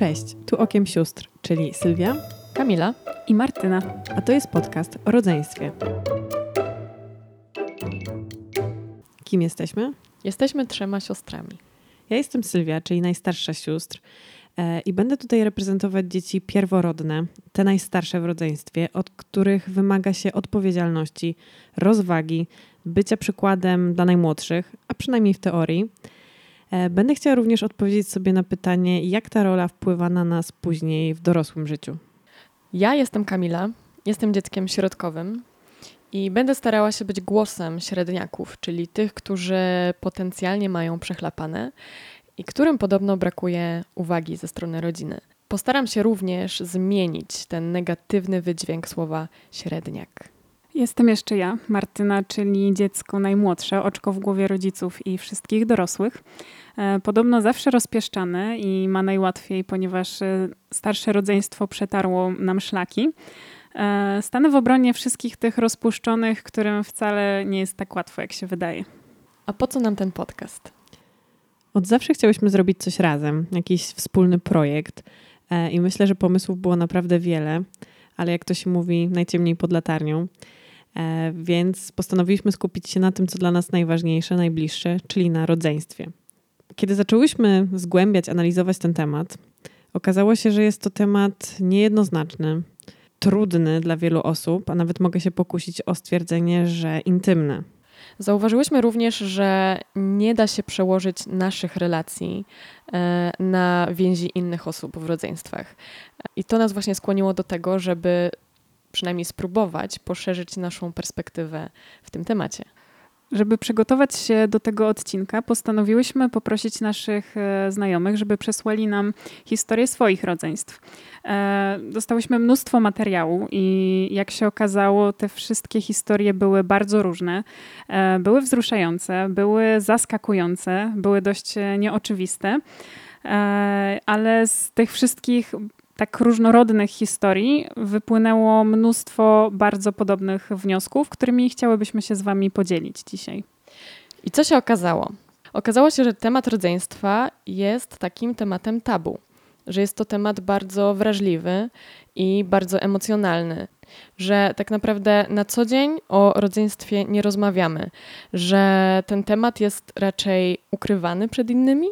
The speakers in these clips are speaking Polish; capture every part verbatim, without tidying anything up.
Cześć, tu Okiem Sióstr, czyli Sylwia, Kamila i Martyna, a to jest podcast o rodzeństwie. Kim jesteśmy? Jesteśmy trzema siostrami. Ja jestem Sylwia, czyli najstarsza sióstr e, i będę tutaj reprezentować dzieci pierworodne, te najstarsze w rodzeństwie, od których wymaga się odpowiedzialności, rozwagi, bycia przykładem dla najmłodszych, a przynajmniej w teorii. Będę chciała również odpowiedzieć sobie na pytanie, jak ta rola wpływa na nas później w dorosłym życiu. Ja jestem Kamila, jestem dzieckiem środkowym i będę starała się być głosem średniaków, czyli tych, którzy potencjalnie mają przechlapane i którym podobno brakuje uwagi ze strony rodziny. Postaram się również zmienić ten negatywny wydźwięk słowa średniak. Jestem jeszcze ja, Martyna, czyli dziecko najmłodsze, oczko w głowie rodziców i wszystkich dorosłych. Podobno zawsze rozpieszczane i ma najłatwiej, ponieważ starsze rodzeństwo przetarło nam szlaki. Stanę w obronie wszystkich tych rozpuszczonych, którym wcale nie jest tak łatwo, jak się wydaje. A po co nam ten podcast? Od zawsze chciałyśmy zrobić coś razem, jakiś wspólny projekt i myślę, że pomysłów było naprawdę wiele, ale jak to się mówi, najciemniej pod latarnią. Więc postanowiliśmy skupić się na tym, co dla nas najważniejsze, najbliższe, czyli na rodzeństwie. Kiedy zaczęłyśmy zgłębiać, analizować ten temat, okazało się, że jest to temat niejednoznaczny, trudny dla wielu osób, a nawet mogę się pokusić o stwierdzenie, że intymny. Zauważyłyśmy również, że nie da się przełożyć naszych relacji na więzi innych osób w rodzeństwach. I to nas właśnie skłoniło do tego, żeby przynajmniej spróbować poszerzyć naszą perspektywę w tym temacie. Żeby przygotować się do tego odcinka, postanowiłyśmy poprosić naszych znajomych, żeby przesłali nam historię swoich rodzeństw. Dostałyśmy mnóstwo materiału i jak się okazało, te wszystkie historie były bardzo różne. Były wzruszające, były zaskakujące, były dość nieoczywiste, ale z tych wszystkich tak różnorodnych historii wypłynęło mnóstwo bardzo podobnych wniosków, którymi chciałybyśmy się z wami podzielić dzisiaj. I co się okazało? Okazało się, że temat rodzeństwa jest takim tematem tabu, że jest to temat bardzo wrażliwy i bardzo emocjonalny, że tak naprawdę na co dzień o rodzeństwie nie rozmawiamy, że ten temat jest raczej ukrywany przed innymi.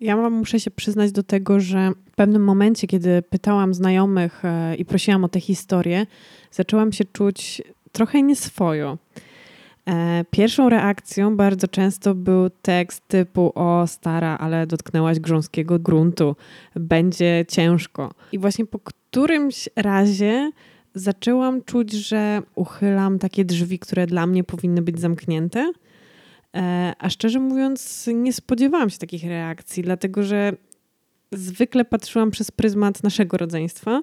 Ja muszę się przyznać do tego, że w pewnym momencie, kiedy pytałam znajomych i prosiłam o te historie, zaczęłam się czuć trochę nieswojo. Pierwszą reakcją bardzo często był tekst typu o stara, ale dotknęłaś grząskiego gruntu, będzie ciężko. I właśnie po którymś razie zaczęłam czuć, że uchylam takie drzwi, które dla mnie powinny być zamknięte. A szczerze mówiąc, nie spodziewałam się takich reakcji, dlatego że zwykle patrzyłam przez pryzmat naszego rodzeństwa,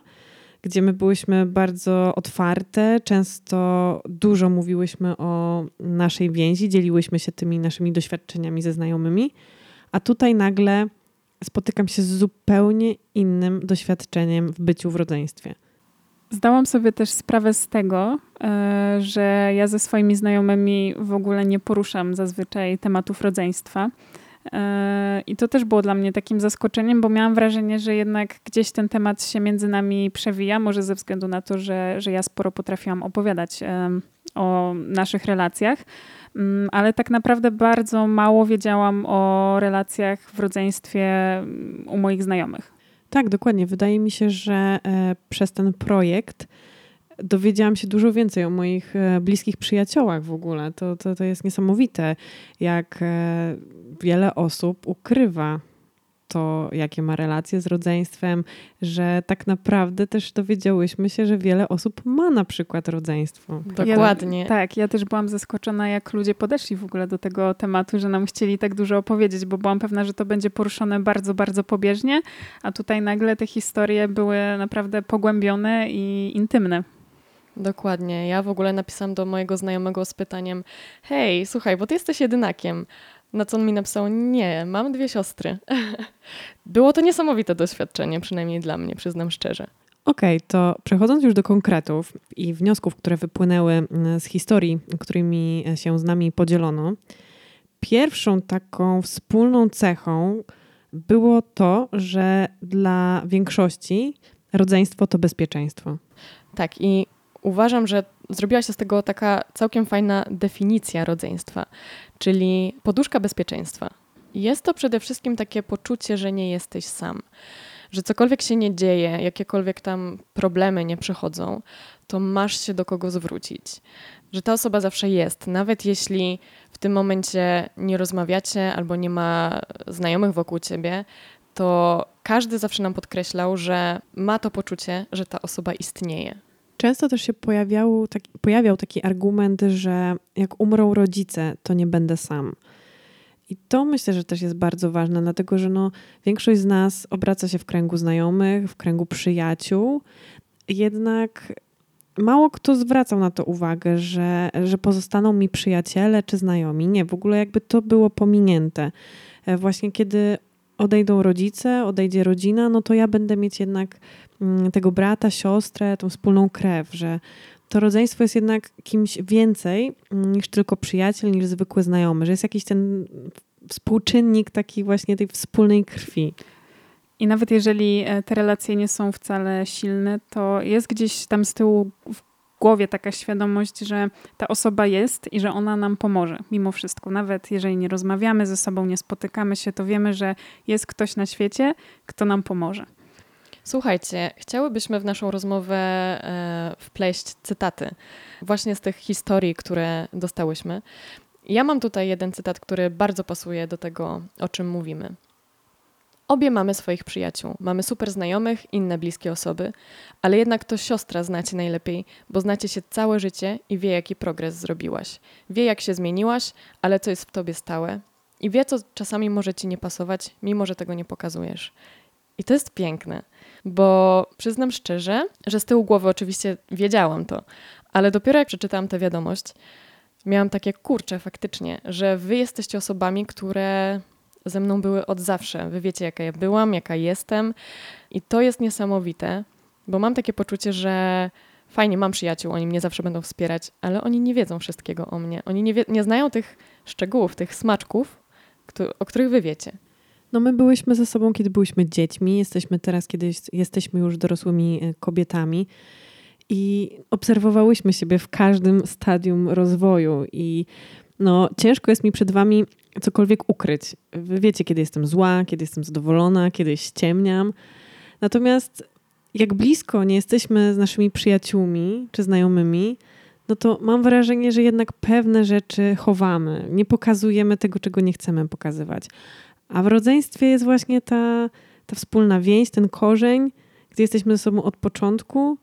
gdzie my byłyśmy bardzo otwarte, często dużo mówiłyśmy o naszej więzi, dzieliłyśmy się tymi naszymi doświadczeniami ze znajomymi, a tutaj nagle spotykam się z zupełnie innym doświadczeniem w byciu w rodzeństwie. Zdałam sobie też sprawę z tego, że ja ze swoimi znajomymi w ogóle nie poruszam zazwyczaj tematów rodzeństwa. I to też było dla mnie takim zaskoczeniem, bo miałam wrażenie, że jednak gdzieś ten temat się między nami przewija, może ze względu na to, że, że ja sporo potrafiłam opowiadać o naszych relacjach, ale tak naprawdę bardzo mało wiedziałam o relacjach w rodzeństwie u moich znajomych. Tak, dokładnie. Wydaje mi się, że przez ten projekt dowiedziałam się dużo więcej o moich bliskich przyjaciołach w ogóle. To, to, to jest niesamowite, jak wiele osób ukrywa to, jakie ma relacje z rodzeństwem, że tak naprawdę też dowiedziałyśmy się, że wiele osób ma na przykład rodzeństwo. Dokładnie. Ja, tak, ja też byłam zaskoczona, jak ludzie podeszli w ogóle do tego tematu, że nam chcieli tak dużo opowiedzieć, bo byłam pewna, że to będzie poruszone bardzo, bardzo pobieżnie, a tutaj nagle te historie były naprawdę pogłębione i intymne. Dokładnie. Ja w ogóle napisałam do mojego znajomego z pytaniem: hej, słuchaj, bo ty jesteś jedynakiem. Na co on mi napisał: nie, mam dwie siostry. Było to niesamowite doświadczenie, przynajmniej dla mnie, przyznam szczerze. Okej, okay, to przechodząc już do konkretów i wniosków, które wypłynęły z historii, którymi się z nami podzielono, pierwszą taką wspólną cechą było to, że dla większości rodzeństwo to bezpieczeństwo. Tak, i uważam, że zrobiła się z tego taka całkiem fajna definicja rodzeństwa, czyli poduszka bezpieczeństwa. Jest to przede wszystkim takie poczucie, że nie jesteś sam, że cokolwiek się nie dzieje, jakiekolwiek tam problemy nie przychodzą, to masz się do kogo zwrócić, że ta osoba zawsze jest, nawet jeśli w tym momencie nie rozmawiacie albo nie ma znajomych wokół ciebie, to każdy zawsze nam podkreślał, że ma to poczucie, że ta osoba istnieje. Często też się pojawiał, tak, pojawiał taki argument, że jak umrą rodzice, to nie będę sam. I to myślę, że też jest bardzo ważne, dlatego że no, większość z nas obraca się w kręgu znajomych, w kręgu przyjaciół, jednak mało kto zwracał na to uwagę, że, że pozostaną mi przyjaciele czy znajomi. Nie, w ogóle jakby to było pominięte. Właśnie kiedy odejdą rodzice, odejdzie rodzina, no to ja będę mieć jednak tego brata, siostrę, tą wspólną krew, że to rodzeństwo jest jednak kimś więcej niż tylko przyjaciel, niż zwykły znajomy, że jest jakiś ten współczynnik taki właśnie tej wspólnej krwi. I nawet jeżeli te relacje nie są wcale silne, to jest gdzieś tam z tyłu w głowie taka świadomość, że ta osoba jest i że ona nam pomoże mimo wszystko. Nawet jeżeli nie rozmawiamy ze sobą, nie spotykamy się, to wiemy, że jest ktoś na świecie, kto nam pomoże. Słuchajcie, chciałybyśmy w naszą rozmowę wpleść cytaty właśnie z tych historii, które dostałyśmy. Ja mam tutaj jeden cytat, który bardzo pasuje do tego, o czym mówimy. Obie mamy swoich przyjaciół, mamy super znajomych, inne bliskie osoby, ale jednak to siostra znacie najlepiej, bo znacie się całe życie i wie, jaki progres zrobiłaś. Wie, jak się zmieniłaś, ale co jest w tobie stałe i wie, co czasami może ci nie pasować, mimo że tego nie pokazujesz. I to jest piękne, bo przyznam szczerze, że z tyłu głowy oczywiście wiedziałam to, ale dopiero jak przeczytałam tę wiadomość, miałam takie kurcze faktycznie, że wy jesteście osobami, które ze mną były od zawsze. Wy wiecie, jaka ja byłam, jaka jestem i to jest niesamowite, bo mam takie poczucie, że fajnie, mam przyjaciół, oni mnie zawsze będą wspierać, ale oni nie wiedzą wszystkiego o mnie. Oni nie, wie- nie znają tych szczegółów, tych smaczków, kto- o których wy wiecie. No my byłyśmy ze sobą, kiedy byłyśmy dziećmi, jesteśmy teraz, kiedy jesteśmy już dorosłymi kobietami i obserwowałyśmy siebie w każdym stadium rozwoju i no ciężko jest mi przed wami cokolwiek ukryć. Wy wiecie, kiedy jestem zła, kiedy jestem zadowolona, kiedy ściemniam. Natomiast jak blisko nie jesteśmy z naszymi przyjaciółmi czy znajomymi, no to mam wrażenie, że jednak pewne rzeczy chowamy. Nie pokazujemy tego, czego nie chcemy pokazywać. A w rodzeństwie jest właśnie ta, ta wspólna więź, ten korzeń, gdzie jesteśmy ze sobą od początku.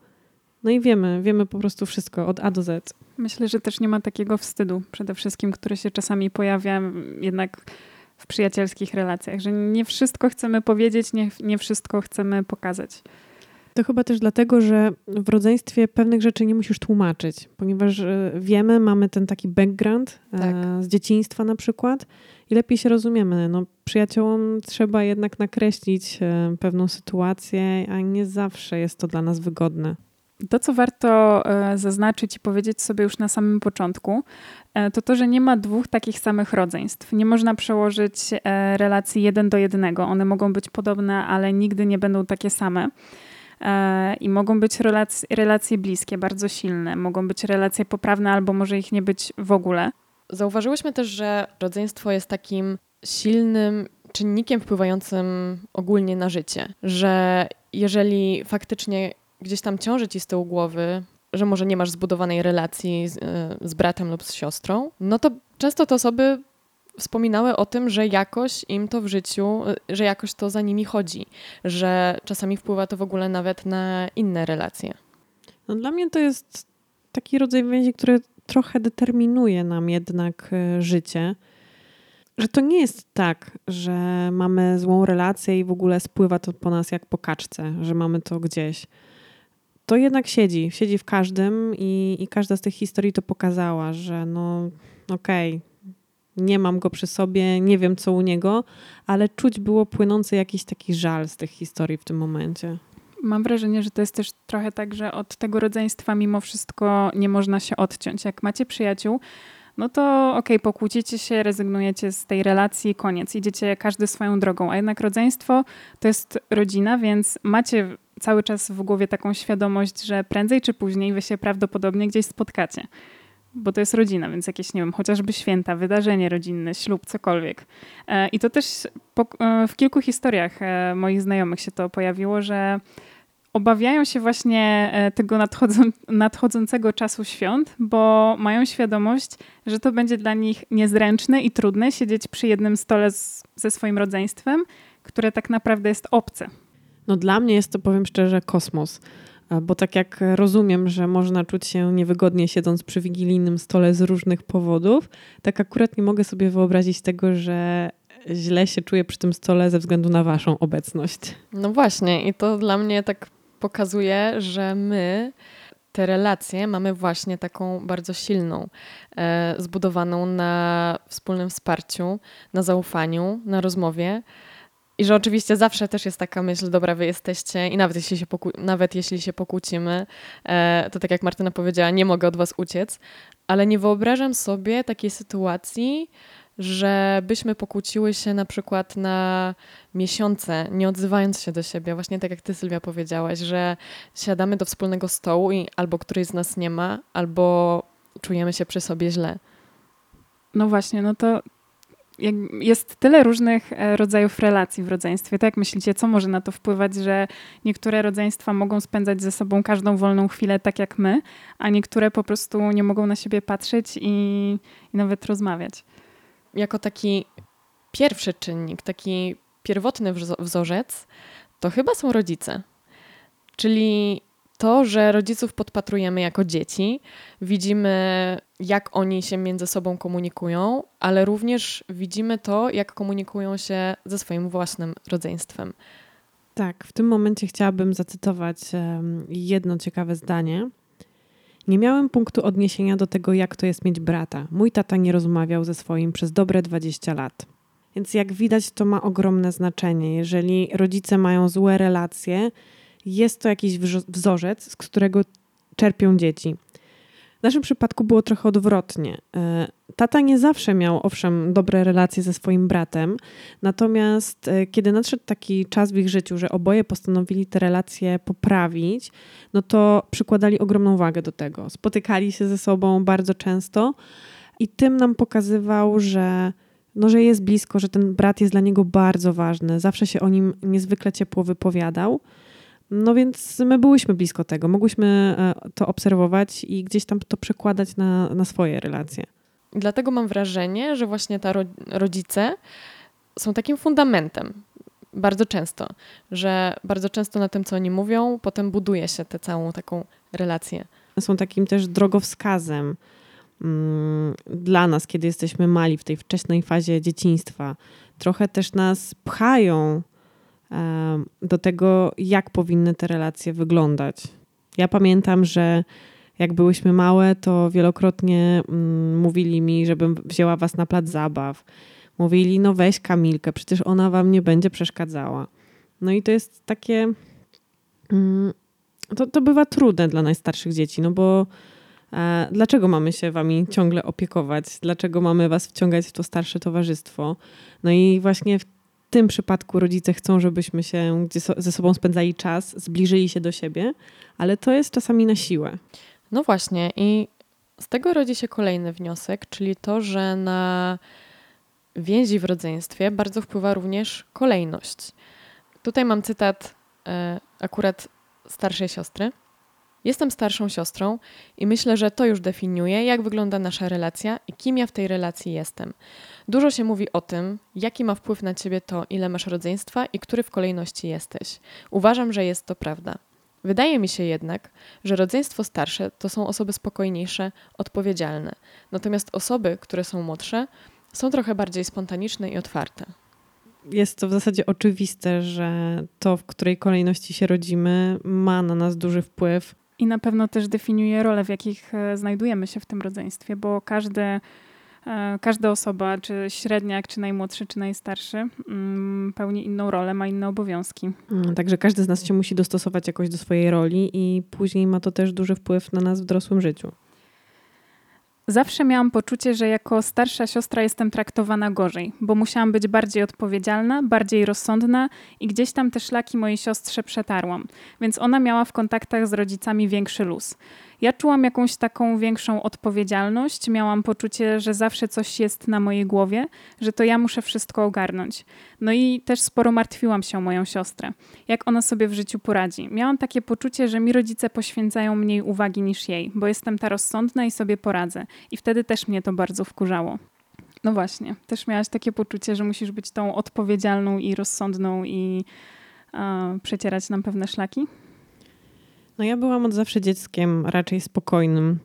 No i wiemy, wiemy po prostu wszystko od A do Z. Myślę, że też nie ma takiego wstydu przede wszystkim, który się czasami pojawia jednak w przyjacielskich relacjach, że nie wszystko chcemy powiedzieć, nie, nie wszystko chcemy pokazać. To chyba też dlatego, że w rodzeństwie pewnych rzeczy nie musisz tłumaczyć, ponieważ wiemy, mamy ten taki background tak. z dzieciństwa na przykład i lepiej się rozumiemy. No, przyjaciołom trzeba jednak nakreślić pewną sytuację, a nie zawsze jest to dla nas wygodne. To, co warto zaznaczyć i powiedzieć sobie już na samym początku, to to, że nie ma dwóch takich samych rodzeństw. Nie można przełożyć relacji jeden do jednego. One mogą być podobne, ale nigdy nie będą takie same. I mogą być relacje, relacje bliskie, bardzo silne. Mogą być relacje poprawne, albo może ich nie być w ogóle. Zauważyłyśmy też, że rodzeństwo jest takim silnym czynnikiem wpływającym ogólnie na życie. Że jeżeli faktycznie gdzieś tam ciąży ci z tyłu głowy, że może nie masz zbudowanej relacji z, z bratem lub z siostrą, no to często te osoby wspominały o tym, że jakoś im to w życiu, że jakoś to za nimi chodzi, że czasami wpływa to w ogóle nawet na inne relacje. No dla mnie to jest taki rodzaj więzi, który trochę determinuje nam jednak życie, że to nie jest tak, że mamy złą relację i w ogóle spływa to po nas jak po kaczce, że mamy to gdzieś. To jednak siedzi, siedzi w każdym i, i każda z tych historii to pokazała, że no okej, okay, nie mam go przy sobie, nie wiem co u niego, ale czuć było płynący jakiś taki żal z tych historii w tym momencie. Mam wrażenie, że to jest też trochę tak, że od tego rodzeństwa mimo wszystko nie można się odciąć. Jak macie przyjaciół, no to okej, okay, pokłócicie się, rezygnujecie z tej relacji, koniec. Idziecie każdy swoją drogą, a jednak rodzeństwo to jest rodzina, więc macie cały czas w głowie taką świadomość, że prędzej czy później wy się prawdopodobnie gdzieś spotkacie. Bo to jest rodzina, więc jakieś, nie wiem, chociażby święta, wydarzenie rodzinne, ślub, cokolwiek. I to też w kilku historiach moich znajomych się to pojawiło, że obawiają się właśnie tego nadchodzącego czasu świąt, bo mają świadomość, że to będzie dla nich niezręczne i trudne siedzieć przy jednym stole z, ze swoim rodzeństwem, które tak naprawdę jest obce. No dla mnie jest to, powiem szczerze, kosmos. Bo tak jak rozumiem, że można czuć się niewygodnie siedząc przy wigilijnym stole z różnych powodów, tak akurat nie mogę sobie wyobrazić tego, że źle się czuję przy tym stole ze względu na waszą obecność. No właśnie i to dla mnie tak pokazuje, że my te relacje mamy właśnie taką bardzo silną, e, zbudowaną na wspólnym wsparciu, na zaufaniu, na rozmowie. I że oczywiście zawsze też jest taka myśl, dobra, wy jesteście i nawet jeśli się, poku- nawet jeśli się pokłócimy, e, to tak jak Martyna powiedziała, nie mogę od was uciec, ale nie wyobrażam sobie takiej sytuacji, żebyśmy pokłóciły się na przykład na miesiące, nie odzywając się do siebie. Właśnie tak jak ty, Sylwia, powiedziałaś, że siadamy do wspólnego stołu i albo któryś z nas nie ma, albo czujemy się przy sobie źle. No właśnie, no to... Jest tyle różnych rodzajów relacji w rodzeństwie. Tak jak myślicie, co może na to wpływać, że niektóre rodzeństwa mogą spędzać ze sobą każdą wolną chwilę tak jak my, a niektóre po prostu nie mogą na siebie patrzeć i, i nawet rozmawiać? Jako taki pierwszy czynnik, taki pierwotny wzorzec, to chyba są rodzice. Czyli to, że rodziców podpatrujemy jako dzieci, widzimy jak oni się między sobą komunikują, ale również widzimy to, jak komunikują się ze swoim własnym rodzeństwem. Tak, w tym momencie chciałabym zacytować jedno ciekawe zdanie. Nie miałem punktu odniesienia do tego, jak to jest mieć brata. Mój tata nie rozmawiał ze swoim przez dobre dwadzieścia lat. Więc jak widać, to ma ogromne znaczenie. Jeżeli rodzice mają złe relacje, jest to jakiś wzorzec, z którego czerpią dzieci. W naszym przypadku było trochę odwrotnie. Tata nie zawsze miał, owszem, dobre relacje ze swoim bratem, natomiast kiedy nadszedł taki czas w ich życiu, że oboje postanowili te relacje poprawić, no to przykładali ogromną wagę do tego. Spotykali się ze sobą bardzo często i tym nam pokazywał, że no, że jest blisko, że ten brat jest dla niego bardzo ważny. Zawsze się o nim niezwykle ciepło wypowiadał. No więc my byłyśmy blisko tego, mogłyśmy to obserwować i gdzieś tam to przekładać na, na swoje relacje. Dlatego mam wrażenie, że właśnie ta ro- rodzice są takim fundamentem bardzo często, że bardzo często na tym, co oni mówią, potem buduje się tę całą taką relację. Są takim też drogowskazem mm, dla nas, kiedy jesteśmy mali w tej wczesnej fazie dzieciństwa. Trochę też nas pchają do tego, jak powinny te relacje wyglądać. Ja pamiętam, że jak byłyśmy małe, to wielokrotnie mm, mówili mi, żebym wzięła was na plac zabaw. Mówili, no weź Kamilkę, przecież ona wam nie będzie przeszkadzała. No i to jest takie... Mm, to, to bywa trudne dla najstarszych dzieci, no bo e, dlaczego mamy się wami ciągle opiekować? Dlaczego mamy was wciągać w to starsze towarzystwo? No i właśnie w W tym przypadku rodzice chcą, żebyśmy się ze sobą spędzali czas, zbliżyli się do siebie, ale to jest czasami na siłę. No właśnie i z tego rodzi się kolejny wniosek, czyli to, że na więzi w rodzeństwie bardzo wpływa również kolejność. Tutaj mam cytat e, akurat starszej siostry. Jestem starszą siostrą i myślę, że to już definiuje, jak wygląda nasza relacja i kim ja w tej relacji jestem. Dużo się mówi o tym, jaki ma wpływ na ciebie to, ile masz rodzeństwa i który w kolejności jesteś. Uważam, że jest to prawda. Wydaje mi się jednak, że rodzeństwo starsze to są osoby spokojniejsze, odpowiedzialne. Natomiast osoby, które są młodsze, są trochę bardziej spontaniczne i otwarte. Jest to w zasadzie oczywiste, że to, w której kolejności się rodzimy, ma na nas duży wpływ. I na pewno też definiuje rolę, w jakich znajdujemy się w tym rodzeństwie, bo każde, każda osoba, czy średniak, czy najmłodszy, czy najstarszy, pełni inną rolę, ma inne obowiązki. Także każdy z nas się musi dostosować jakoś do swojej roli i później ma to też duży wpływ na nas w dorosłym życiu. Zawsze miałam poczucie, że jako starsza siostra jestem traktowana gorzej, bo musiałam być bardziej odpowiedzialna, bardziej rozsądna i gdzieś tam te szlaki mojej siostrze przetarłam, więc ona miała w kontaktach z rodzicami większy luz. Ja czułam jakąś taką większą odpowiedzialność, miałam poczucie, że zawsze coś jest na mojej głowie, że to ja muszę wszystko ogarnąć. No i też sporo martwiłam się o moją siostrę, jak ona sobie w życiu poradzi. Miałam takie poczucie, że mi rodzice poświęcają mniej uwagi niż jej, bo jestem ta rozsądna i sobie poradzę. I wtedy też mnie to bardzo wkurzało. No właśnie, też miałaś takie poczucie, że musisz być tą odpowiedzialną i rozsądną i a, przecierać nam pewne szlaki? No ja byłam od zawsze dzieckiem raczej spokojnym,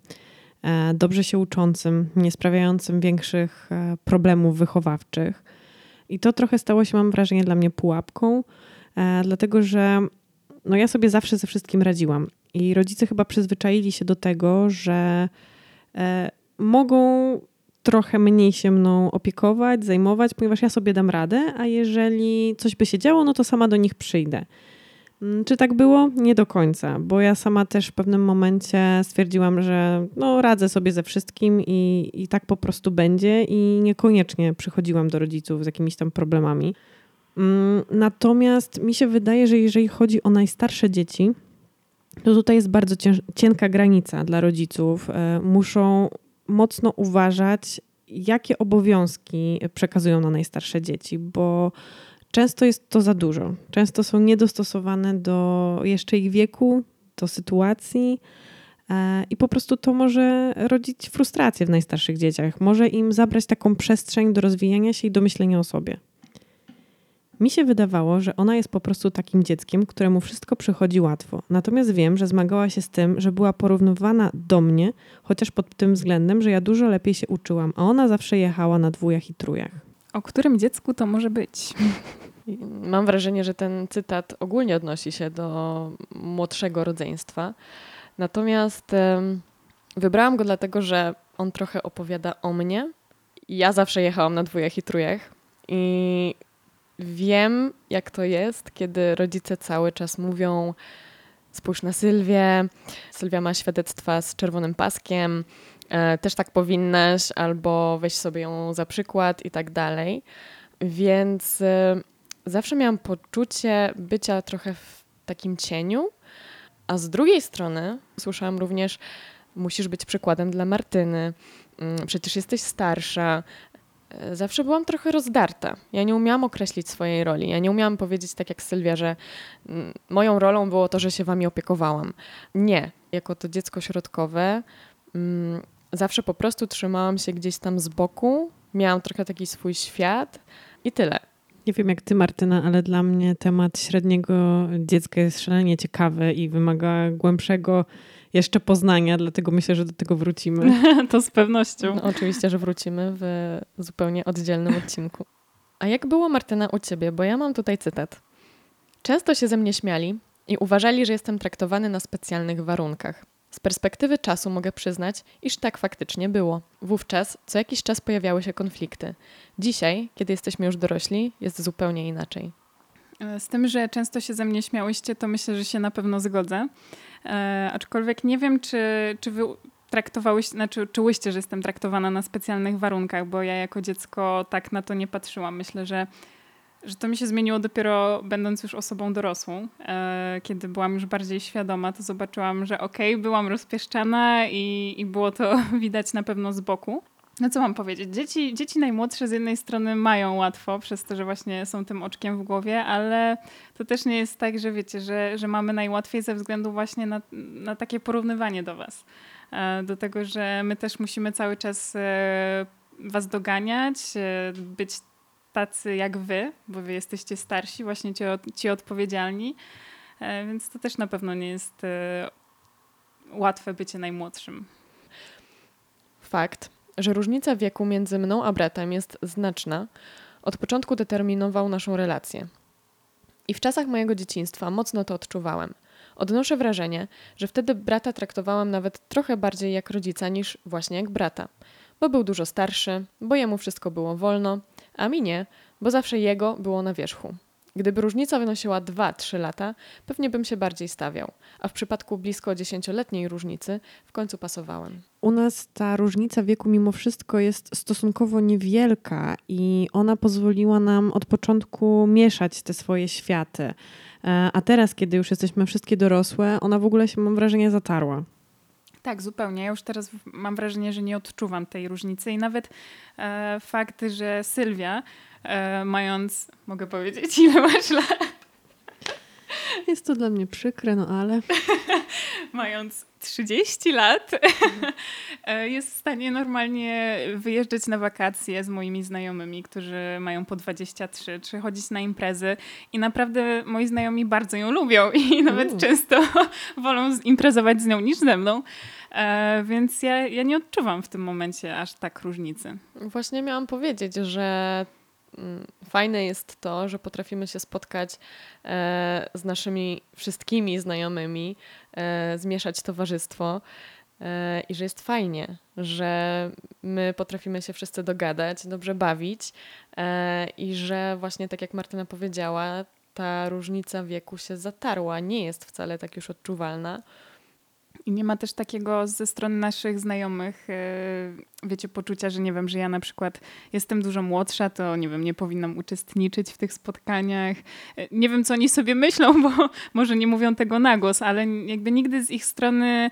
dobrze się uczącym, nie sprawiającym większych problemów wychowawczych. I to trochę stało się, mam wrażenie, dla mnie pułapką, dlatego że no ja sobie zawsze ze wszystkim radziłam. I rodzice chyba przyzwyczaili się do tego, że mogą trochę mniej się mną opiekować, zajmować, ponieważ ja sobie dam radę, a jeżeli coś by się działo, no to sama do nich przyjdę. Czy tak było? Nie do końca, bo ja sama też w pewnym momencie stwierdziłam, że no radzę sobie ze wszystkim i, i tak po prostu będzie i niekoniecznie przychodziłam do rodziców z jakimiś tam problemami. Natomiast mi się wydaje, że jeżeli chodzi o najstarsze dzieci, to tutaj jest bardzo cienka granica dla rodziców. Muszą mocno uważać, jakie obowiązki przekazują na najstarsze dzieci, bo często jest to za dużo. Często są niedostosowane do jeszcze ich wieku, do sytuacji i po prostu to może rodzić frustrację w najstarszych dzieciach. Może im zabrać taką przestrzeń do rozwijania się i do myślenia o sobie. Mi się wydawało, że ona jest po prostu takim dzieckiem, któremu wszystko przychodzi łatwo. Natomiast wiem, że zmagała się z tym, że była porównywana do mnie, chociaż pod tym względem, że ja dużo lepiej się uczyłam, a ona zawsze jechała na dwójach i trójach. O którym dziecku to może być? Mam wrażenie, że ten cytat ogólnie odnosi się do młodszego rodzeństwa. Natomiast wybrałam go dlatego, że on trochę opowiada o mnie. Ja zawsze jechałam na dwójach i trójach i wiem, jak to jest, kiedy rodzice cały czas mówią: spójrz na Sylwię, Sylwia ma świadectwa z czerwonym paskiem, e, też tak powinnaś, albo weź sobie ją za przykład i tak dalej. Więc e, zawsze miałam poczucie bycia trochę w takim cieniu, a z drugiej strony słyszałam również: musisz być przykładem dla Martyny, przecież jesteś starsza. Zawsze byłam trochę rozdarta. Ja nie umiałam określić swojej roli. Ja nie umiałam powiedzieć tak jak Sylwia, że moją rolą było to, że się wami opiekowałam. Nie. Jako to dziecko środkowe mm, zawsze po prostu trzymałam się gdzieś tam z boku. Miałam trochę taki swój świat i tyle. Nie wiem jak ty, Martyna, ale dla mnie temat średniego dziecka jest szalenie ciekawy i wymaga głębszego jeszcze poznania, dlatego myślę, że do tego wrócimy. To z pewnością. No, oczywiście, że wrócimy w zupełnie oddzielnym odcinku. A jak było, Martyna, u ciebie? Bo ja mam tutaj cytat. Często się ze mnie śmiali i uważali, że jestem traktowany na specjalnych warunkach. Z perspektywy czasu mogę przyznać, iż tak faktycznie było. Wówczas co jakiś czas pojawiały się konflikty. Dzisiaj, kiedy jesteśmy już dorośli, jest zupełnie inaczej. Z tym, że często się ze mnie śmiałyście, to myślę, że się na pewno zgodzę. E, aczkolwiek nie wiem, czy, czy wy traktowałyście, znaczy czułyście, że jestem traktowana na specjalnych warunkach, bo ja jako dziecko tak na to nie patrzyłam. Myślę, że, że to mi się zmieniło dopiero będąc już osobą dorosłą. E, kiedy byłam już bardziej świadoma, to zobaczyłam, że okej, okay, byłam rozpieszczana i, i było to widać na pewno z boku. No co mam powiedzieć? Dzieci, dzieci najmłodsze z jednej strony mają łatwo, przez to, że właśnie są tym oczkiem w głowie, ale to też nie jest tak, że wiecie, że, że mamy najłatwiej ze względu właśnie na, na takie porównywanie do was. Do tego, że my też musimy cały czas was doganiać, być tacy jak wy, bo wy jesteście starsi, właśnie ci, ci odpowiedzialni, więc to też na pewno nie jest łatwe bycie najmłodszym. Fakt, że różnica wieku między mną a bratem jest znaczna, od początku determinował naszą relację. I w czasach mojego dzieciństwa mocno to odczuwałem. Odnoszę wrażenie, że wtedy brata traktowałam nawet trochę bardziej jak rodzica niż właśnie jak brata, bo był dużo starszy, bo jemu wszystko było wolno, a mi nie, bo zawsze jego było na wierzchu. Gdyby różnica wynosiła dwa trzy lata, pewnie bym się bardziej stawiał, a w przypadku blisko dziesięcioletniej różnicy w końcu pasowałem. U nas ta różnica wieku mimo wszystko jest stosunkowo niewielka i ona pozwoliła nam od początku mieszać te swoje światy. A teraz, kiedy już jesteśmy wszystkie dorosłe, ona w ogóle się, mam wrażenie, zatarła. Tak, zupełnie. Ja już teraz mam wrażenie, że nie odczuwam tej różnicy i nawet e, fakt, że Sylwia, e, mając, mogę powiedzieć, ile masz lat? Jest to dla mnie przykre, no ale... mając trzydzieści lat, jest w stanie normalnie wyjeżdżać na wakacje z moimi znajomymi, którzy mają po dwadzieścia trzy, czy chodzić na imprezy i naprawdę moi znajomi bardzo ją lubią i nawet mm. często wolą imprezować z nią niż ze mną, e, więc ja, ja nie odczuwam w tym momencie aż tak różnicy. Właśnie miałam powiedzieć, że fajne jest to, że potrafimy się spotkać e, z naszymi wszystkimi znajomymi, e, zmieszać towarzystwo e, i że jest fajnie, że my potrafimy się wszyscy dogadać, dobrze bawić e, i że właśnie tak jak Martyna powiedziała, ta różnica wieku się zatarła, nie jest wcale tak już odczuwalna. I nie ma też takiego ze strony naszych znajomych, wiecie, poczucia, że nie wiem, że ja na przykład jestem dużo młodsza, to nie wiem, nie powinnam uczestniczyć w tych spotkaniach. Nie wiem, co oni sobie myślą, bo może nie mówią tego na głos, ale jakby nigdy z ich strony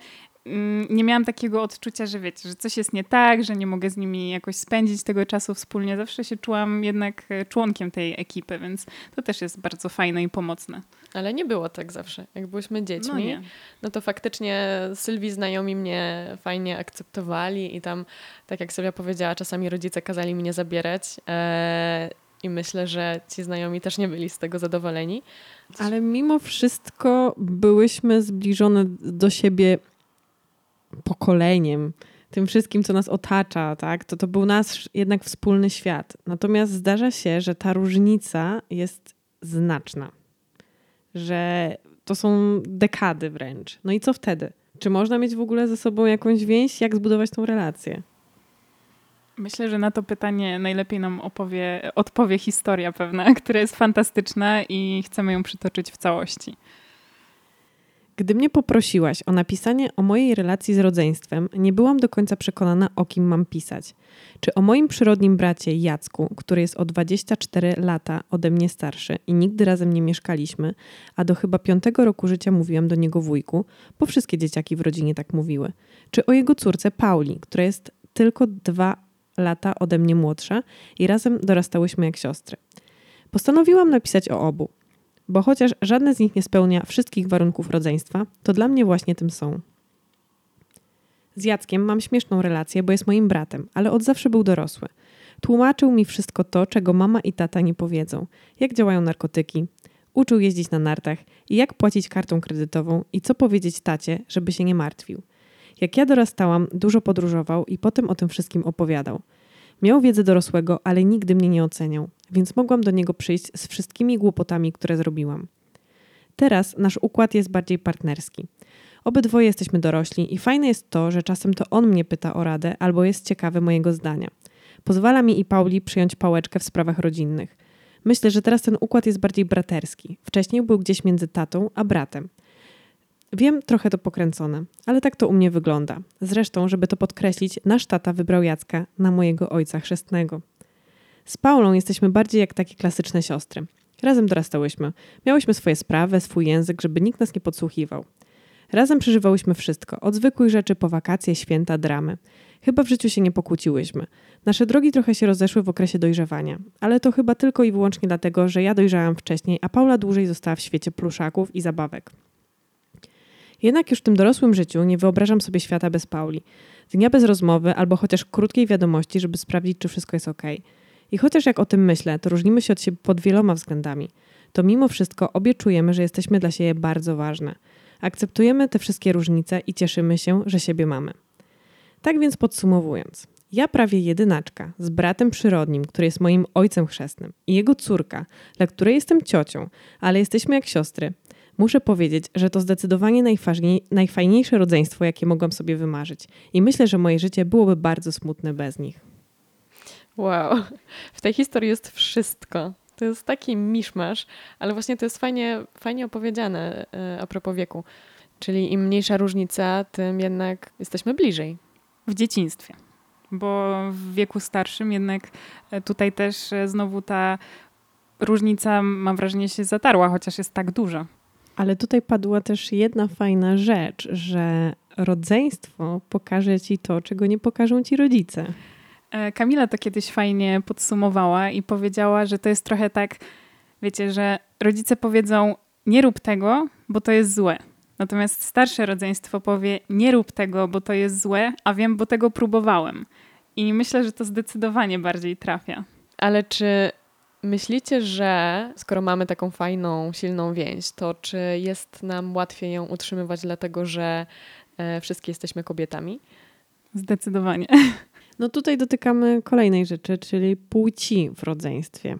nie miałam takiego odczucia, że wiecie, że coś jest nie tak, że nie mogę z nimi jakoś spędzić tego czasu wspólnie. Zawsze się czułam jednak członkiem tej ekipy, więc to też jest bardzo fajne i pomocne. Ale nie było tak zawsze. Jak byłyśmy dziećmi, no, no to faktycznie Sylwii znajomi mnie fajnie akceptowali i tam, tak jak Sylwia powiedziała, czasami rodzice kazali mnie zabierać e- i myślę, że ci znajomi też nie byli z tego zadowoleni. Ale mimo wszystko byłyśmy zbliżone do siebie pokoleniem, tym wszystkim, co nas otacza, tak? to, to był nasz jednak wspólny świat. Natomiast zdarza się, że ta różnica jest znaczna. Że to są dekady wręcz. No i co wtedy? Czy można mieć w ogóle ze sobą jakąś więź? Jak zbudować tą relację? Myślę, że na to pytanie najlepiej nam opowie, odpowie historia pewna, która jest fantastyczna i chcemy ją przytoczyć w całości. Gdy mnie poprosiłaś o napisanie o mojej relacji z rodzeństwem, nie byłam do końca przekonana, o kim mam pisać. Czy o moim przyrodnim bracie Jacku, który jest o dwadzieścia cztery lata ode mnie starszy i nigdy razem nie mieszkaliśmy, a do chyba piątego roku życia mówiłam do niego wujku, bo wszystkie dzieciaki w rodzinie tak mówiły. Czy o jego córce Pauli, która jest tylko dwa lata ode mnie młodsza i razem dorastałyśmy jak siostry. Postanowiłam napisać o obu. Bo chociaż żadne z nich nie spełnia wszystkich warunków rodzeństwa, to dla mnie właśnie tym są. Z Jackiem mam śmieszną relację, bo jest moim bratem, ale od zawsze był dorosły. Tłumaczył mi wszystko to, czego mama i tata nie powiedzą, jak działają narkotyki, uczył jeździć na nartach i jak płacić kartą kredytową i co powiedzieć tacie, żeby się nie martwił. Jak ja dorastałam, dużo podróżował i potem o tym wszystkim opowiadał. Miał wiedzę dorosłego, ale nigdy mnie nie oceniał, więc mogłam do niego przyjść z wszystkimi głupotami, które zrobiłam. Teraz nasz układ jest bardziej partnerski. Obydwoje jesteśmy dorośli i fajne jest to, że czasem to on mnie pyta o radę albo jest ciekawy mojego zdania. Pozwala mi i Pauli przyjąć pałeczkę w sprawach rodzinnych. Myślę, że teraz ten układ jest bardziej braterski. Wcześniej był gdzieś między tatą a bratem. Wiem, trochę to pokręcone, ale tak to u mnie wygląda. Zresztą, żeby to podkreślić, nasz tata wybrał Jacka na mojego ojca chrzestnego. Z Paulą jesteśmy bardziej jak takie klasyczne siostry. Razem dorastałyśmy. Miałyśmy swoje sprawy, swój język, żeby nikt nas nie podsłuchiwał. Razem przeżywałyśmy wszystko, od zwykłych rzeczy po wakacje, święta, dramy. Chyba w życiu się nie pokłóciłyśmy. Nasze drogi trochę się rozeszły w okresie dojrzewania, ale to chyba tylko i wyłącznie dlatego, że ja dojrzałam wcześniej, a Paula dłużej została w świecie pluszaków i zabawek. Jednak już w tym dorosłym życiu nie wyobrażam sobie świata bez Pauli. Dnia bez rozmowy albo chociaż krótkiej wiadomości, żeby sprawdzić, czy wszystko jest okej. I chociaż jak o tym myślę, to różnimy się od siebie pod wieloma względami, to mimo wszystko obie czujemy, że jesteśmy dla siebie bardzo ważne. Akceptujemy te wszystkie różnice i cieszymy się, że siebie mamy. Tak więc podsumowując, ja prawie jedynaczka z bratem przyrodnim, który jest moim ojcem chrzestnym i jego córka, dla której jestem ciocią, ale jesteśmy jak siostry. Muszę powiedzieć, że to zdecydowanie najfajniej, najfajniejsze rodzeństwo, jakie mogłam sobie wymarzyć. I myślę, że moje życie byłoby bardzo smutne bez nich. Wow, w tej historii jest wszystko. To jest taki miszmasz, ale właśnie to jest fajnie, fajnie opowiedziane a propos wieku. Czyli im mniejsza różnica, tym jednak jesteśmy bliżej. W dzieciństwie. Bo w wieku starszym jednak tutaj też znowu ta różnica, mam wrażenie, się zatarła, chociaż jest tak duża. Ale tutaj padła też jedna fajna rzecz, że rodzeństwo pokaże ci to, czego nie pokażą ci rodzice. Kamila to kiedyś fajnie podsumowała i powiedziała, że to jest trochę tak, wiecie, że rodzice powiedzą nie rób tego, bo to jest złe. Natomiast starsze rodzeństwo powie nie rób tego, bo to jest złe, a wiem, bo tego próbowałem. I myślę, że to zdecydowanie bardziej trafia. Ale czy myślicie, że skoro mamy taką fajną, silną więź, to czy jest nam łatwiej ją utrzymywać dlatego, że e, wszystkie jesteśmy kobietami? Zdecydowanie. No tutaj dotykamy kolejnej rzeczy, czyli płci w rodzeństwie.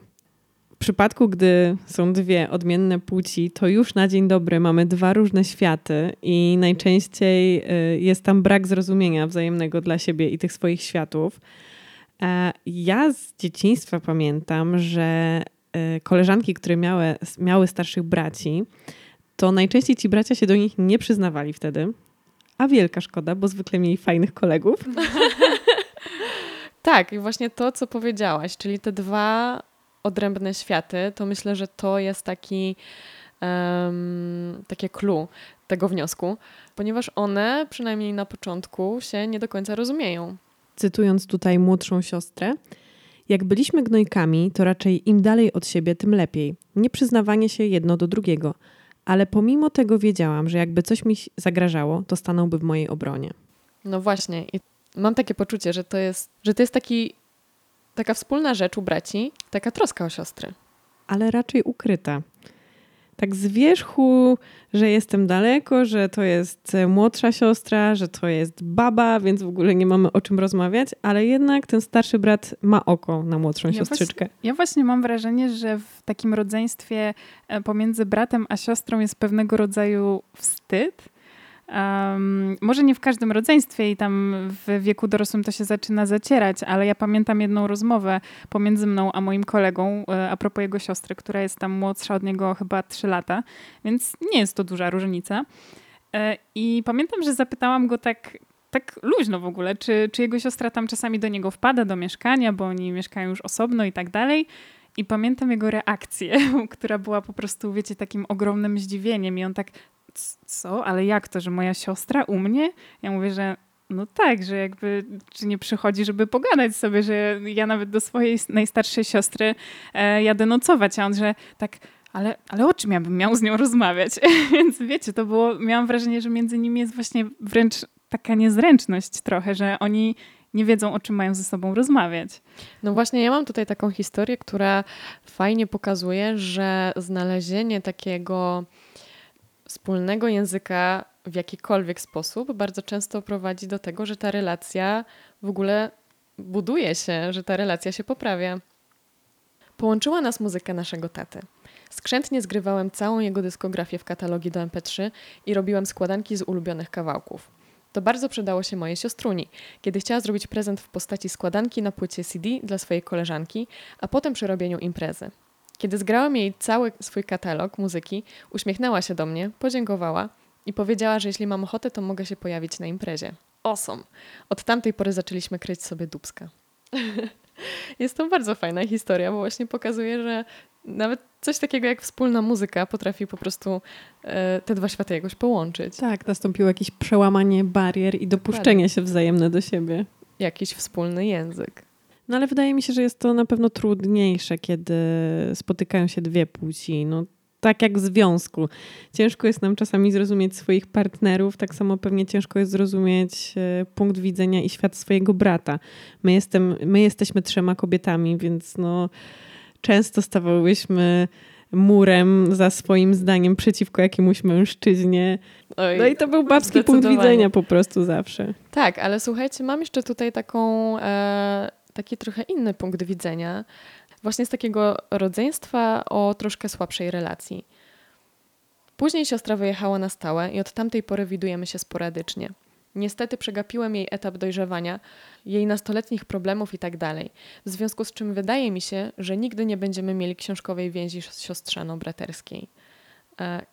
W przypadku, gdy są dwie odmienne płci, to już na dzień dobry mamy dwa różne światy i najczęściej jest tam brak zrozumienia wzajemnego dla siebie i tych swoich światów. Ja z dzieciństwa pamiętam, że koleżanki, które miały, miały starszych braci, to najczęściej ci bracia się do nich nie przyznawali wtedy, a wielka szkoda, bo zwykle mieli fajnych kolegów. Tak, i właśnie to, co powiedziałaś, czyli te dwa odrębne światy, to myślę, że to jest taki um, takie clue tego wniosku, ponieważ one, przynajmniej na początku, się nie do końca rozumieją. Cytując tutaj młodszą siostrę, jak byliśmy gnojkami, to raczej im dalej od siebie, tym lepiej. Nie przyznawanie się jedno do drugiego. Ale pomimo tego wiedziałam, że jakby coś mi zagrażało, to stanąłby w mojej obronie. No właśnie. I mam takie poczucie, że to jest, że to jest taki, taka wspólna rzecz u braci, taka troska o siostry. Ale raczej ukryta. Tak z wierzchu, że jestem daleko, że to jest młodsza siostra, że to jest baba, więc w ogóle nie mamy o czym rozmawiać, ale jednak ten starszy brat ma oko na młodszą ja siostrzyczkę. Właśnie, ja właśnie mam wrażenie, że w takim rodzeństwie pomiędzy bratem a siostrą jest pewnego rodzaju wstyd. Um, może nie w każdym rodzeństwie i tam w wieku dorosłym to się zaczyna zacierać, ale ja pamiętam jedną rozmowę pomiędzy mną a moim kolegą a propos jego siostry, która jest tam młodsza od niego chyba trzy lata, więc nie jest to duża różnica. I pamiętam, że zapytałam go tak, tak luźno w ogóle, czy, czy jego siostra tam czasami do niego wpada, do mieszkania, bo oni mieszkają już osobno i tak dalej. I pamiętam jego reakcję, która była po prostu, wiecie, takim ogromnym zdziwieniem i on tak co? Ale jak to, że moja siostra u mnie? Ja mówię, że no tak, że jakby, czy nie przychodzi, żeby pogadać sobie, że ja nawet do swojej najstarszej siostry e, jadę nocować, a on, że tak, ale, ale o czym ja bym miał z nią rozmawiać? Więc wiecie, to było, miałam wrażenie, że między nimi jest właśnie wręcz taka niezręczność trochę, że oni nie wiedzą, o czym mają ze sobą rozmawiać. No właśnie, ja mam tutaj taką historię, która fajnie pokazuje, że znalezienie takiego wspólnego języka w jakikolwiek sposób bardzo często prowadzi do tego, że ta relacja w ogóle buduje się, że ta relacja się poprawia. Połączyła nas muzyka naszego taty. Skrzętnie zgrywałem całą jego dyskografię w katalogi do em pe trzy i robiłam składanki z ulubionych kawałków. To bardzo przydało się mojej siostruni, kiedy chciała zrobić prezent w postaci składanki na płycie C D dla swojej koleżanki, a potem przy robieniu imprezy. Kiedy zgrałam jej cały swój katalog muzyki, uśmiechnęła się do mnie, podziękowała i powiedziała, że jeśli mam ochotę, to mogę się pojawić na imprezie. Awesome! Od tamtej pory zaczęliśmy kryć sobie dupska. Jest to bardzo fajna historia, bo właśnie pokazuje, że nawet coś takiego jak wspólna muzyka potrafi po prostu e, te dwa światy jakoś połączyć. Tak, nastąpiło jakieś przełamanie barier i dopuszczenie się wzajemne do siebie. Jakiś wspólny język. No ale wydaje mi się, że jest to na pewno trudniejsze, kiedy spotykają się dwie płci. No, tak jak w związku. Ciężko jest nam czasami zrozumieć swoich partnerów, tak samo pewnie ciężko jest zrozumieć punkt widzenia i świat swojego brata. My, jestem, my jesteśmy trzema kobietami, więc no, często stawałyśmy murem za swoim zdaniem przeciwko jakiemuś mężczyźnie. Oj, no i to był babski punkt widzenia po prostu zawsze. Tak, ale słuchajcie, mam jeszcze tutaj taką... E... taki trochę inny punkt widzenia, właśnie z takiego rodzeństwa o troszkę słabszej relacji. Później siostra wyjechała na stałe i od tamtej pory widujemy się sporadycznie. Niestety przegapiłem jej etap dojrzewania, jej nastoletnich problemów itd., w związku z czym wydaje mi się, że nigdy nie będziemy mieli książkowej więzi siostrzano-braterskiej.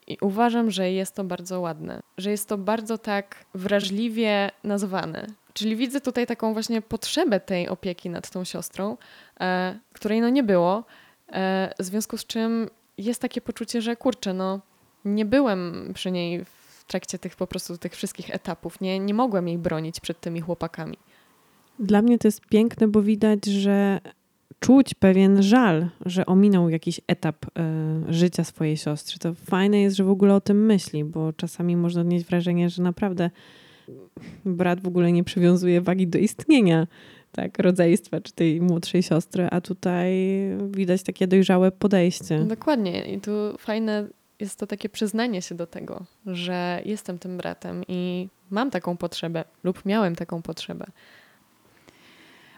I uważam, że jest to bardzo ładne, że jest to bardzo tak wrażliwie nazwane. Czyli widzę tutaj taką właśnie potrzebę tej opieki nad tą siostrą, której no nie było, w związku z czym jest takie poczucie, że kurczę, no nie byłem przy niej w trakcie tych po prostu tych wszystkich etapów, nie, nie mogłem jej bronić przed tymi chłopakami. Dla mnie to jest piękne, bo widać, że czuć pewien żal, że ominął jakiś etap y, życia swojej siostry. To fajne jest, że w ogóle o tym myśli, bo czasami można odnieść wrażenie, że naprawdę brat w ogóle nie przywiązuje wagi do istnienia tak, rodzeństwa czy tej młodszej siostry, a tutaj widać takie dojrzałe podejście. Dokładnie. I tu fajne jest to takie przyznanie się do tego, że jestem tym bratem i mam taką potrzebę lub miałem taką potrzebę.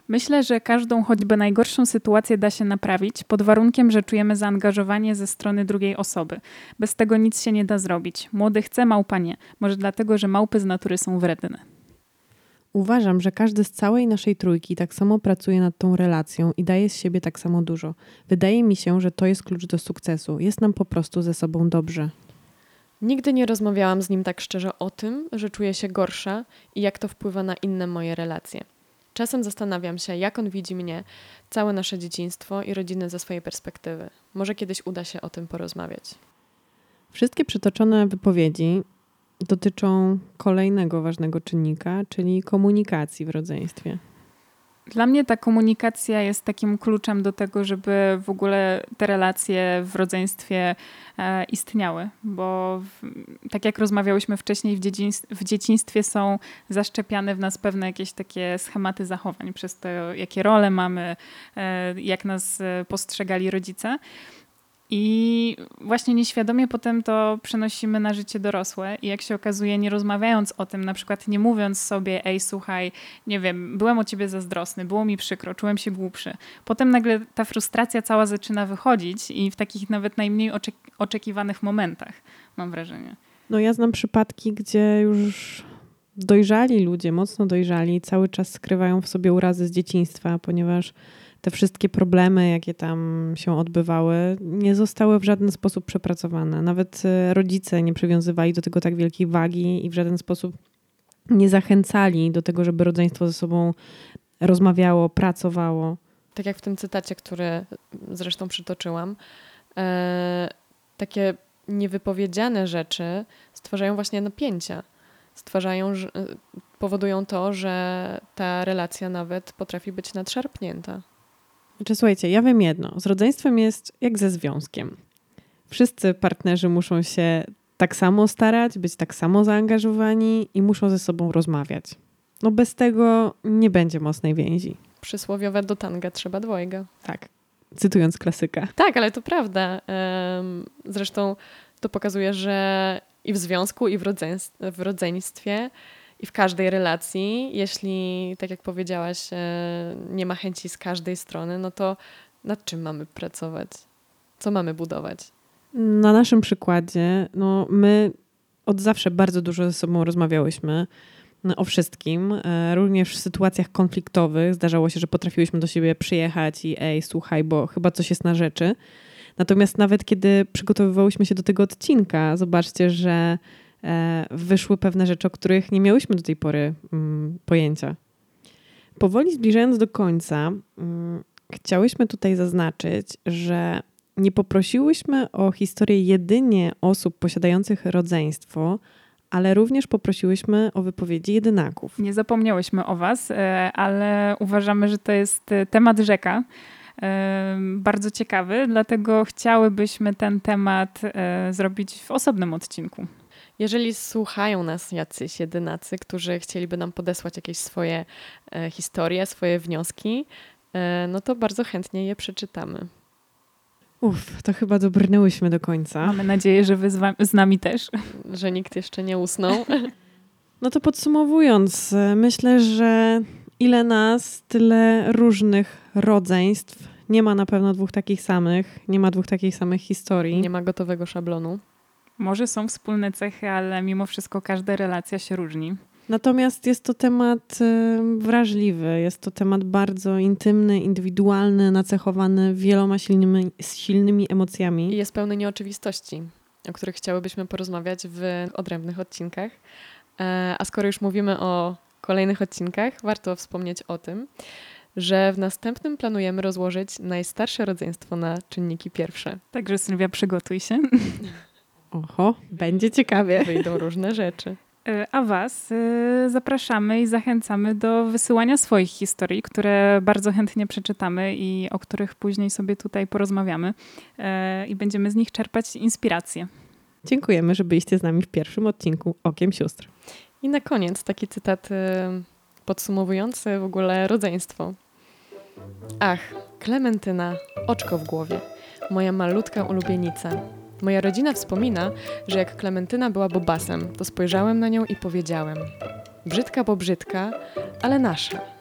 Myślę, że każdą choćby najgorszą sytuację da się naprawić, pod warunkiem, że czujemy zaangażowanie ze strony drugiej osoby. Bez tego nic się nie da zrobić. Młody chce, małpa nie. Może dlatego, że małpy z natury są wredne. Uważam, że każdy z całej naszej trójki tak samo pracuje nad tą relacją i daje z siebie tak samo dużo. Wydaje mi się, że to jest klucz do sukcesu. Jest nam po prostu ze sobą dobrze. Nigdy nie rozmawiałam z nim tak szczerze o tym, że czuję się gorsza i jak to wpływa na inne moje relacje. Czasem zastanawiam się, jak on widzi mnie, całe nasze dzieciństwo i rodzinę ze swojej perspektywy. Może kiedyś uda się o tym porozmawiać. Wszystkie przytoczone wypowiedzi dotyczą kolejnego ważnego czynnika, czyli komunikacji w rodzeństwie. Dla mnie ta komunikacja jest takim kluczem do tego, żeby w ogóle te relacje w rodzeństwie e, istniały, bo w, tak jak rozmawiałyśmy wcześniej, w, dziecińst- w dzieciństwie są zaszczepiane w nas pewne jakieś takie schematy zachowań przez to, jakie role mamy, e, jak nas postrzegali rodzice. I właśnie nieświadomie potem to przenosimy na życie dorosłe i jak się okazuje, nie rozmawiając o tym, na przykład nie mówiąc sobie, ej słuchaj, nie wiem, byłem o ciebie zazdrosny, było mi przykro, czułem się głupszy. Potem nagle ta frustracja cała zaczyna wychodzić i w takich nawet najmniej oczek- oczekiwanych momentach, mam wrażenie. No ja znam przypadki, gdzie już dojrzali ludzie, mocno dojrzali, cały czas skrywają w sobie urazy z dzieciństwa, ponieważ te wszystkie problemy, jakie tam się odbywały, nie zostały w żaden sposób przepracowane. Nawet rodzice nie przywiązywali do tego tak wielkiej wagi i w żaden sposób nie zachęcali do tego, żeby rodzeństwo ze sobą rozmawiało, pracowało. Tak jak w tym cytacie, który zresztą przytoczyłam, e, takie niewypowiedziane rzeczy stwarzają właśnie napięcia. Stwarzają, powodują to, że ta relacja nawet potrafi być nadszarpnięta. Znaczy, słuchajcie, ja wiem jedno. Z rodzeństwem jest jak ze związkiem. Wszyscy partnerzy muszą się tak samo starać, być tak samo zaangażowani i muszą ze sobą rozmawiać. No bez tego nie będzie mocnej więzi. Przysłowiowe do tanga trzeba dwojga. Tak, cytując klasyka. Tak, ale to prawda. Zresztą to pokazuje, że i w związku, i w rodzeństwie, w rodzeństwie i w każdej relacji, jeśli, tak jak powiedziałaś, nie ma chęci z każdej strony, no to nad czym mamy pracować? Co mamy budować? Na naszym przykładzie, no my od zawsze bardzo dużo ze sobą rozmawiałyśmy o wszystkim. Również w sytuacjach konfliktowych zdarzało się, że potrafiłyśmy do siebie przyjechać i ej, słuchaj, bo chyba coś jest na rzeczy. Natomiast nawet kiedy przygotowywałyśmy się do tego odcinka, zobaczcie, że wyszły pewne rzeczy, o których nie miałyśmy do tej pory um, pojęcia. Powoli zbliżając do końca, um, chciałyśmy tutaj zaznaczyć, że nie poprosiłyśmy o historię jedynie osób posiadających rodzeństwo, ale również poprosiłyśmy o wypowiedzi jedynaków. Nie zapomniałyśmy o was, ale uważamy, że to jest temat rzeka. Bardzo ciekawy, dlatego chciałybyśmy ten temat zrobić w osobnym odcinku. Jeżeli słuchają nas jacyś jedynacy, którzy chcieliby nam podesłać jakieś swoje e, historie, swoje wnioski, e, no to bardzo chętnie je przeczytamy. Uff, to chyba dobrnęłyśmy do końca. Mamy nadzieję, że wy z, wami, z nami też. Że nikt jeszcze nie usnął. No to podsumowując, myślę, że ile nas, tyle różnych rodzeństw. Nie ma na pewno dwóch takich samych. Nie ma dwóch takich samych historii. Nie ma gotowego szablonu. Może są wspólne cechy, ale mimo wszystko każda relacja się różni. Natomiast jest to temat wrażliwy, jest to temat bardzo intymny, indywidualny, nacechowany wieloma silnymi, silnymi emocjami. I jest pełny nieoczywistości, o których chciałybyśmy porozmawiać w odrębnych odcinkach. A skoro już mówimy o kolejnych odcinkach, warto wspomnieć o tym, że w następnym planujemy rozłożyć najstarsze rodzeństwo na czynniki pierwsze. Także Sylwia, przygotuj się. Oho, będzie ciekawie. Wyjdą różne rzeczy. A was zapraszamy i zachęcamy do wysyłania swoich historii, które bardzo chętnie przeczytamy i o których później sobie tutaj porozmawiamy i będziemy z nich czerpać inspirację. Dziękujemy, że byliście z nami w pierwszym odcinku Okiem Sióstr. I na koniec taki cytat podsumowujący w ogóle rodzeństwo. Ach, Klementyna, oczko w głowie, moja malutka ulubienica. Moja rodzina wspomina, że jak Klementyna była bobasem, to spojrzałem na nią i powiedziałem: brzydka bo brzydka, ale nasza.